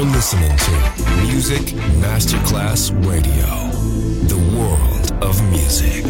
You're listening to Music Masterclass Radio, the world of music.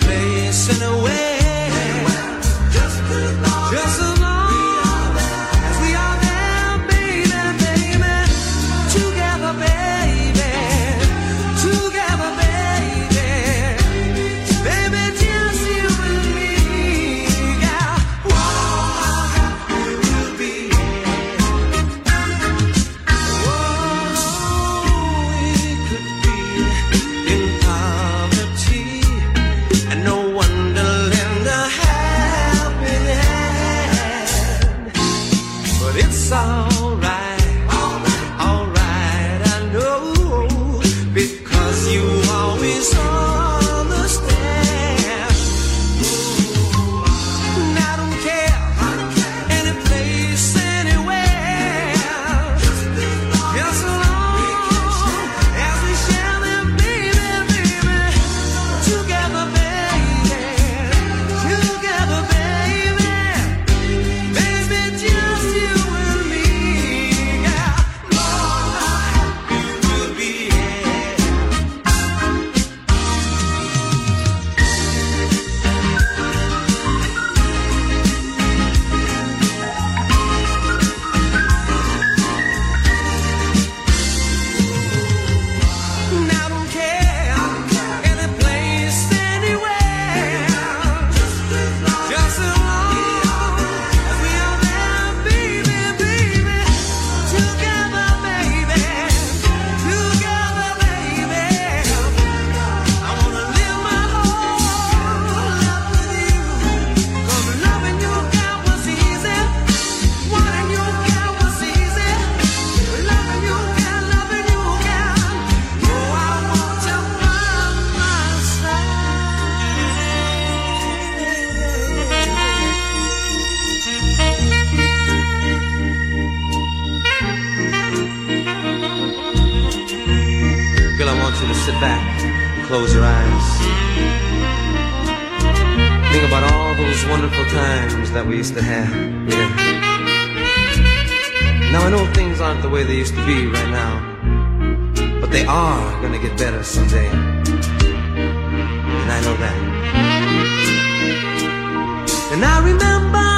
Play close your eyes. Think about all those wonderful times that we used to have, yeah. Now I know things aren't the way they used to be right now, but they are gonna get better someday, and I know that. And I remember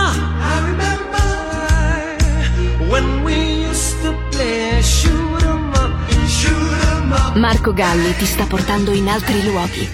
when we used to play shoot 'em up. Marco Gally ti sta portando in altri luoghi.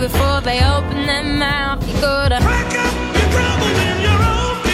Before they open their mouth, you gotta pack up your troubles and your own.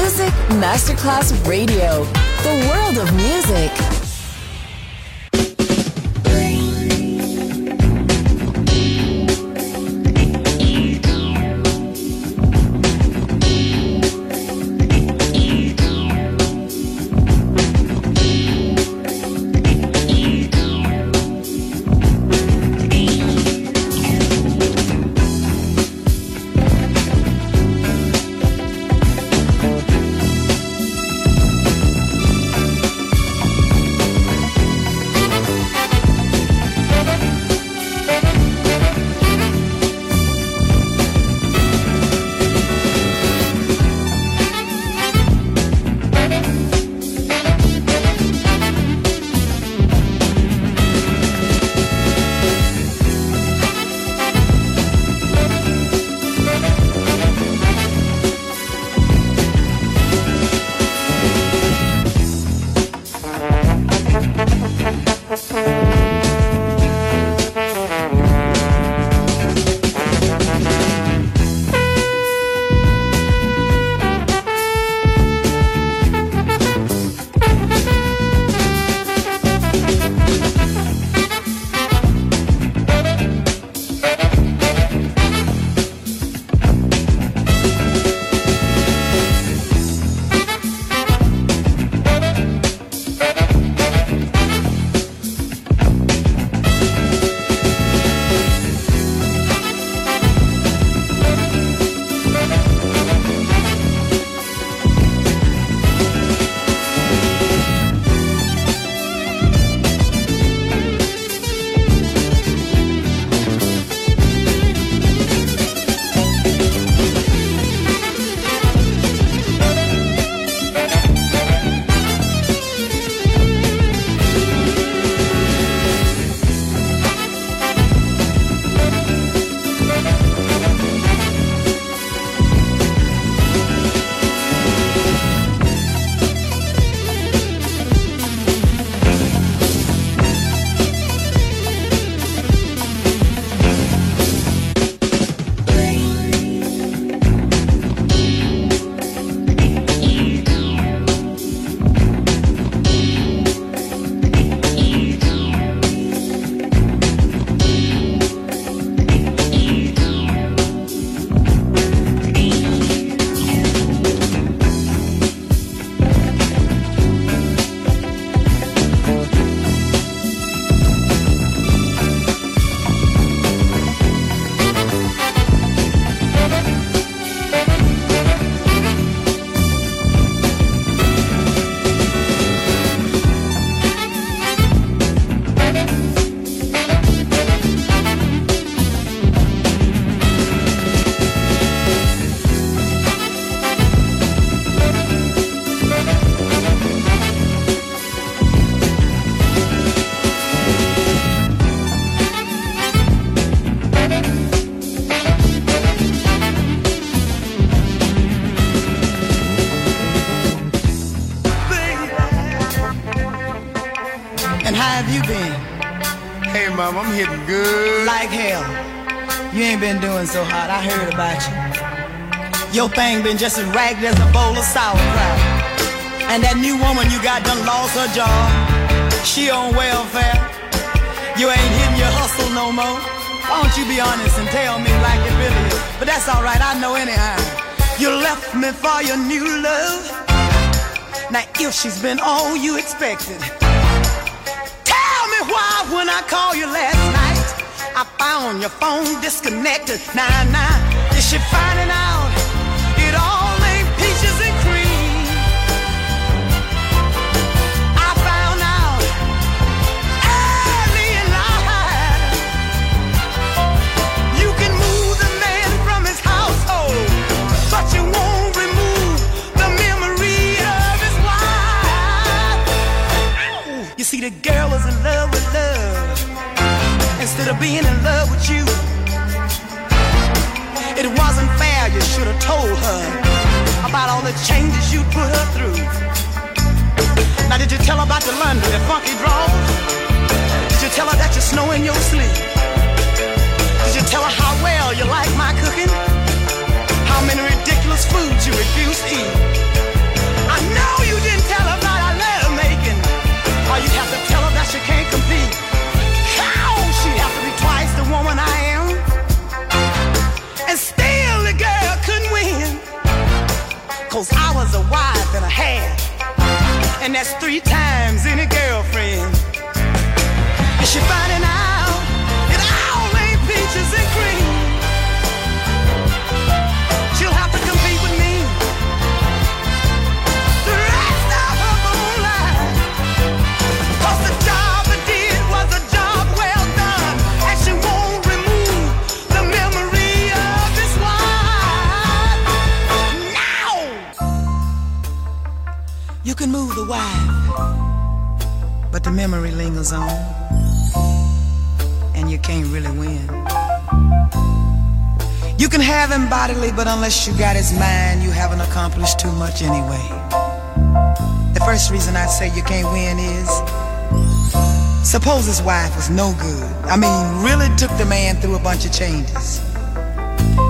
Music Masterclass Radio, the world of music. I'm hitting good like hell. You ain't been doing so hot. I heard about you. Your thing been just as ragged as a bowl of sauerkraut. And that new woman you got done lost her job. She on welfare. You ain't hitting your hustle no more. Why don't you be honest and tell me like it really is? But that's alright, I know anyhow. You left me for your new love. Now if she's been all you expected, why when I called you last night I found your phone disconnected? Nah, is she finding out it all ain't peaches and cream? I found out early in life you can move the man from his household, but you won't remove the memory of his wife. You see, the girl is in love with instead of being in love with you. It wasn't fair, you should have told her about all the changes you put her through. Now did you tell her about the London, the funky draws? Did you tell her that you snow in your sleep? Did you tell her how well you like my cooking? How many ridiculous foods you refuse to eat? that's 3 times any girlfriend. And she finding out it all ain't peaches and cream. She'll have to compete with me the rest of her whole life. 'Cause the job I did was a job well done, and she won't remove the memory of this wife. Now you can move the wife, but the memory lingers on, and you can't really win. You can have him bodily, but unless you got his mind, you haven't accomplished too much anyway. The first reason I say you can't win is, suppose his wife was no good. I mean, really took the man through a bunch of changes.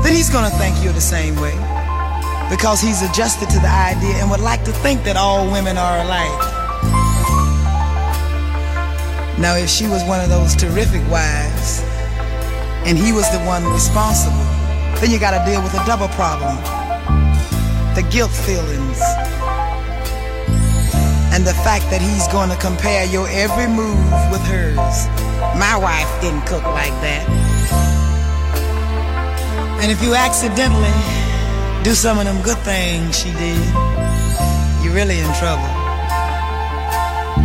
Then he's gonna think you're the same way, because he's adjusted to the idea and would like to think that all women are alike. Now, if she was one of those terrific wives, and he was the one responsible, then you gotta deal with a double problem. The guilt feelings. And the fact that he's gonna compare your every move with hers. My wife didn't cook like that. And if you accidentally do some of them good things she did, you're really in trouble.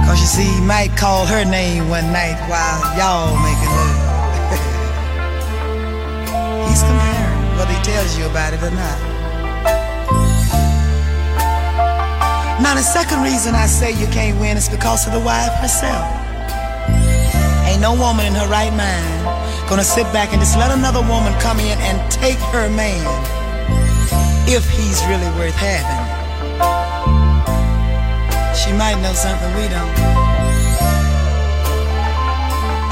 'Cause you see, he might call her name one night while y'all making love. He's comparing whether he tells you about it or not. Now the second reason I say you can't win is because of the wife herself. Ain't no woman in her right mind gonna sit back and just let another woman come in and take her man, if he's really worth having. She might know something we don't,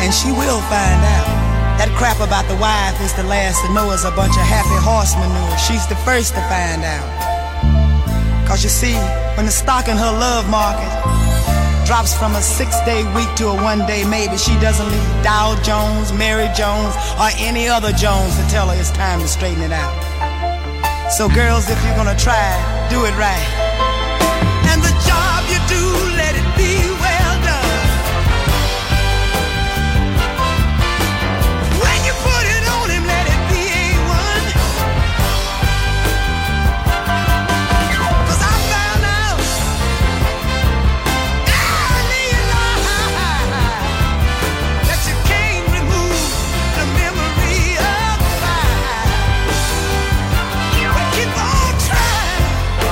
and she will find out. That crap about the wife is the last to know is a bunch of happy horse manure. She's the first to find out. 'Cause you see, when the stock in her love market drops from a 6-day week to a 1-day maybe, she doesn't leave Dow Jones, Mary Jones, or any other Jones to tell her it's time to straighten it out. So girls, if you're gonna try, do it right. Let it be well done. When you put it on him, let it be A1. 'Cause I found out early in life that you can't remove the memory of the life. But keep on trying,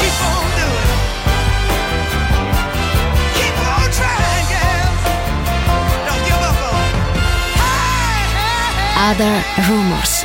keep on doing. Other Rumors,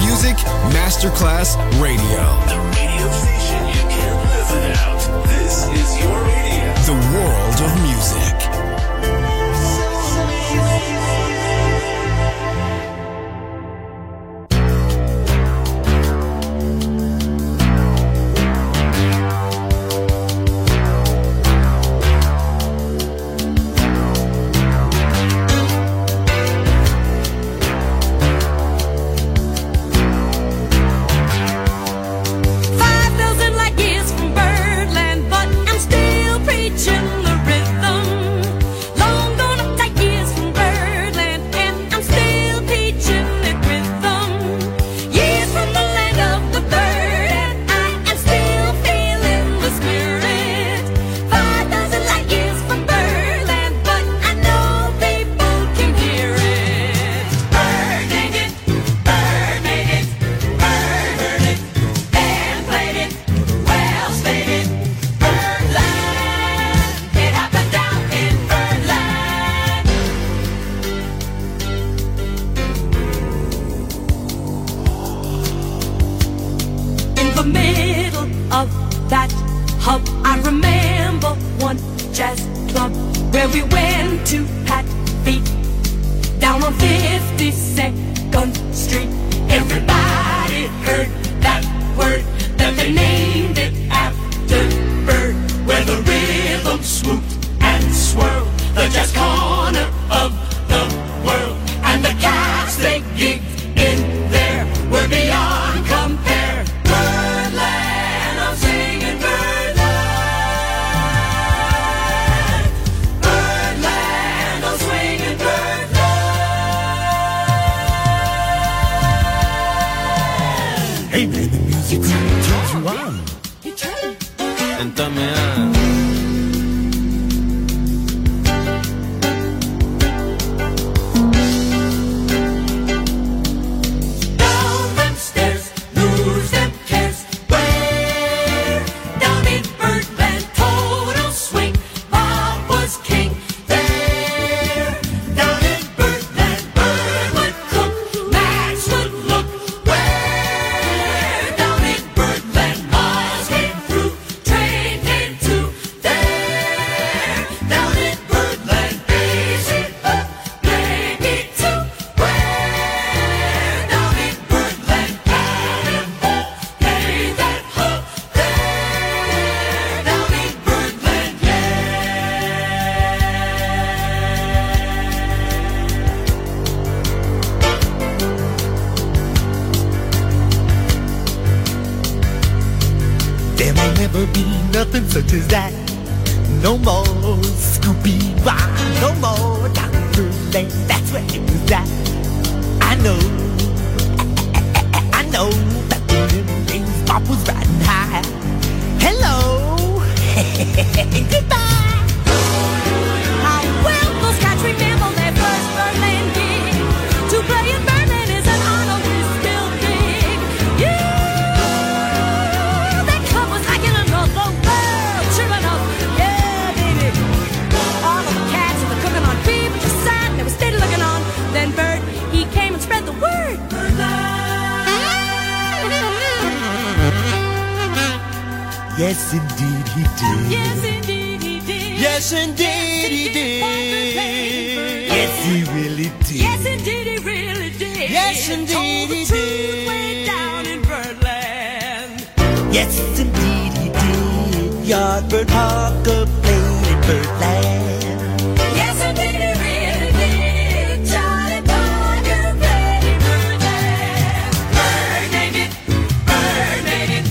Music Masterclass Radio. The radio station you can't live without. This is your radio. The world of music. Hey, baby, music's on. entamea. Yes, indeed he did. Yes, indeed he did. Yes, indeed he did. Yes, he really did. Yes, indeed he really did. Yes, indeed he did. Told the truth way down in Birdland. Yes, indeed he did. Yardbird Parker played in Birdland. Yes, indeed he really did. Johnny Parker played in Birdland. Bird made it. Bird made it.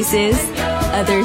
places, other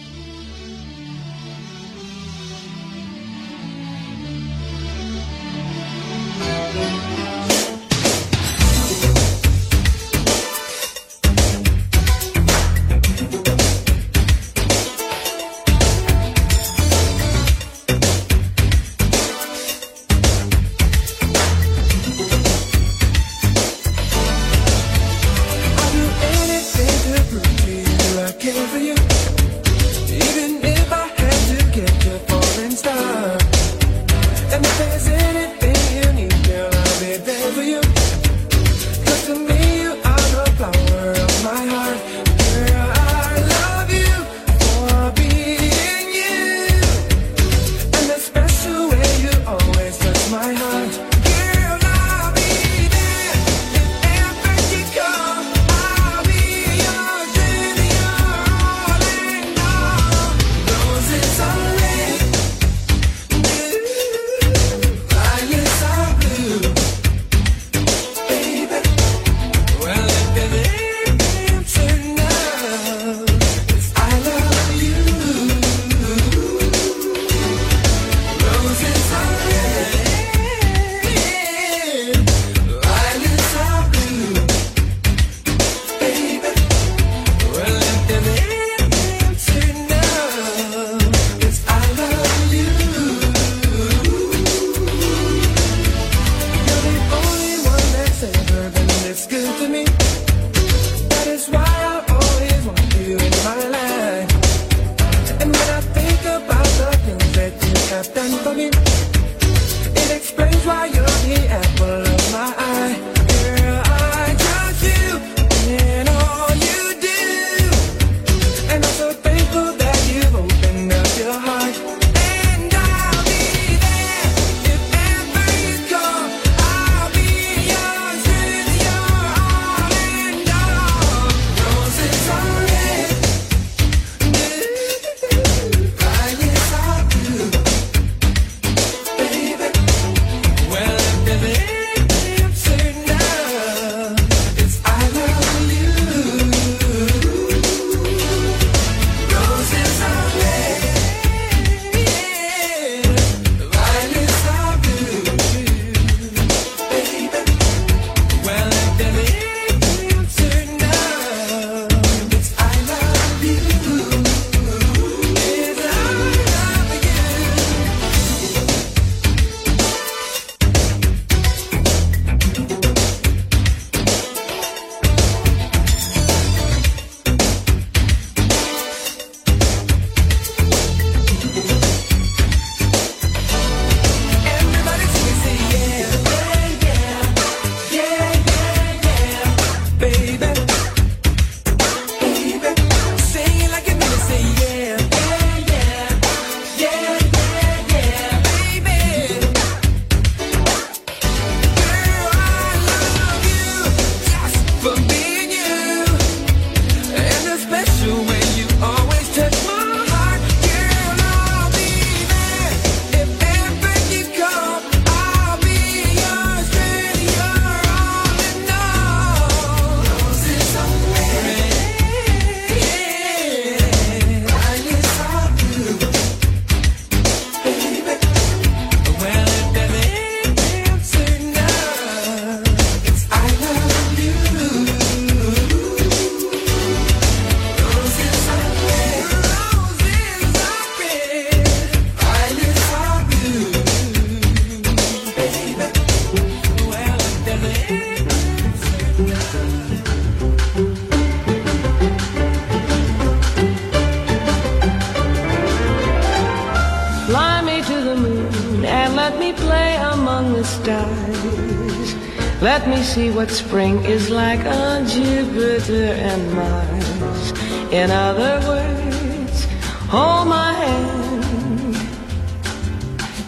Let me see what spring is like on Jupiter and Mars. In other words, hold my hand.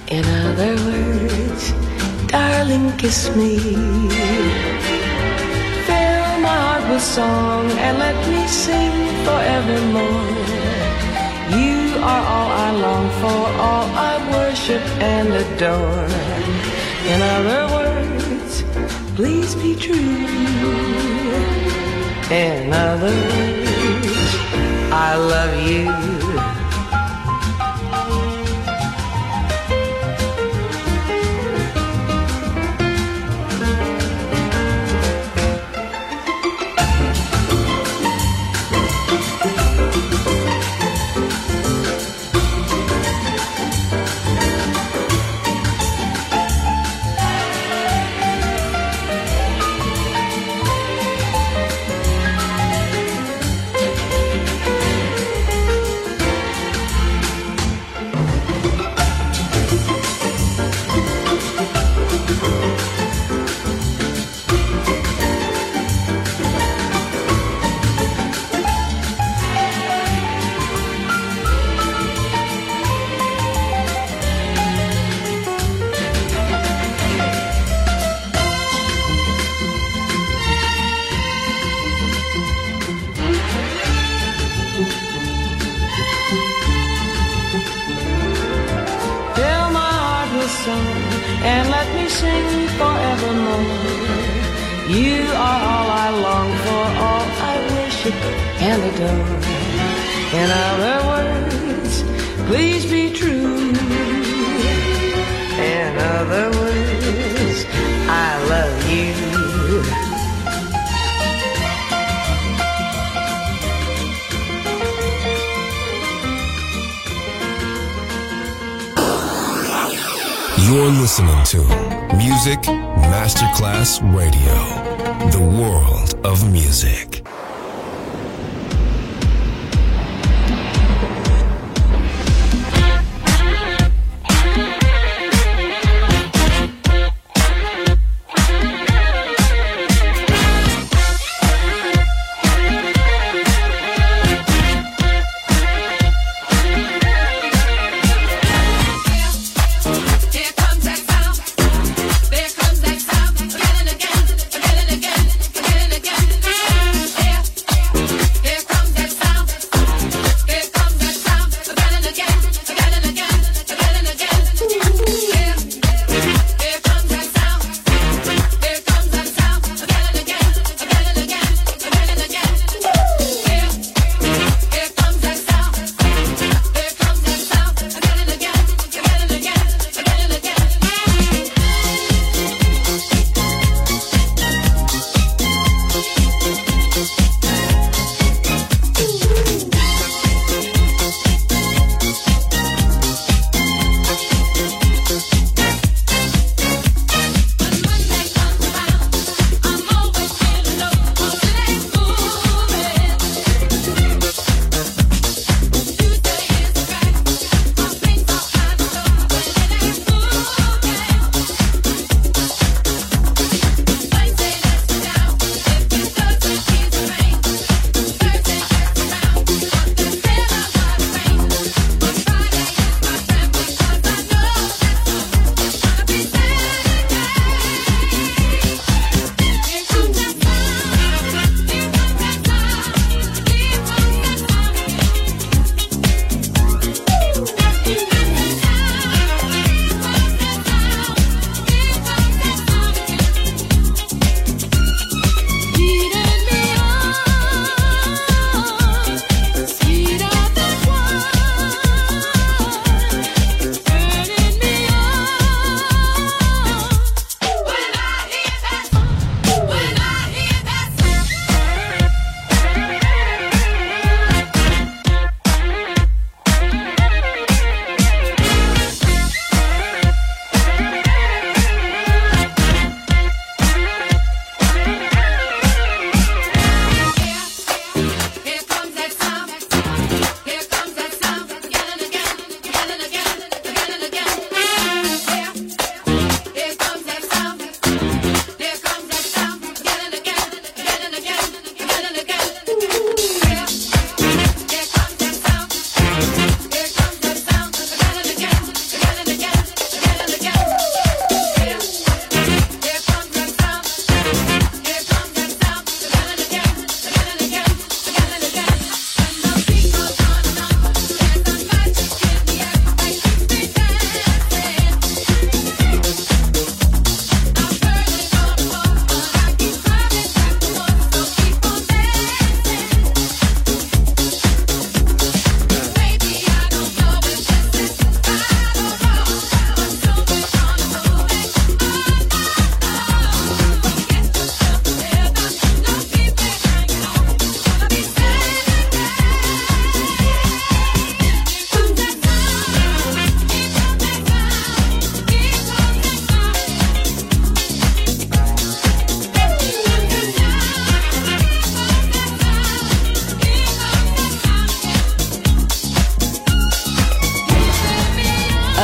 In other words, darling, kiss me. Fill my heart with song and let me sing forevermore. You are all I long for, all I worship and adore. In other words, please be true. In other words, I love you. You're listening to Music Masterclass Radio, the world of music.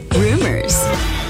rumors.